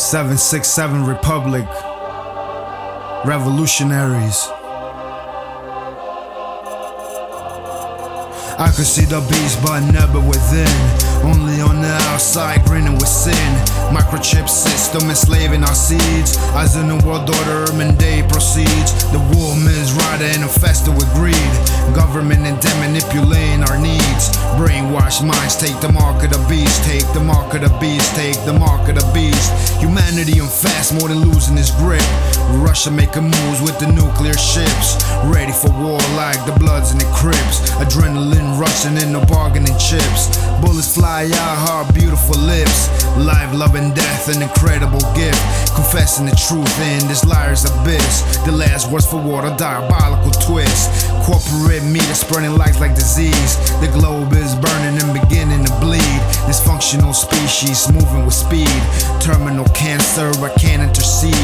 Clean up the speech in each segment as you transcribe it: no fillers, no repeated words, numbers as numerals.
767 Republic, revolutionaries. I could see the beast but never within, only on the outside grinning with sin. Microchip system enslaving our seeds as the new world order and day proceeds. The worm is riding infested with greed, government and them manipulating our needs. Brainwashed minds take the mark of the beast, take the mark of the beast, take the mark of the beast. Humanity on fast more than losing its grip. Russia making moves with the nuclear ships, ready for war like the Bloods and the Crips. Adrenaline rushing in the bargaining chips. Bullets fly out, heart beautiful lips. Life, love and death, an incredible gift. Confessing the truth in this liar's abyss. The last words for war, a diabolical twist. Corporate media spreading lies like disease. The globe is burning and beginning to bleed. Dysfunctional species moving with speed. Terminal cancer, I can't intercede.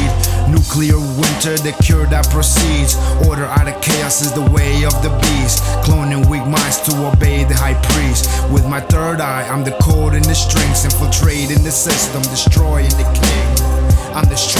Nuclear winter, the cure that proceeds. Order out of chaos is the way of the beast. Cloning weak minds to obey the high priest. With my third eye, I'm the code in the strings. Infiltrating the system, destroying the king. I'm the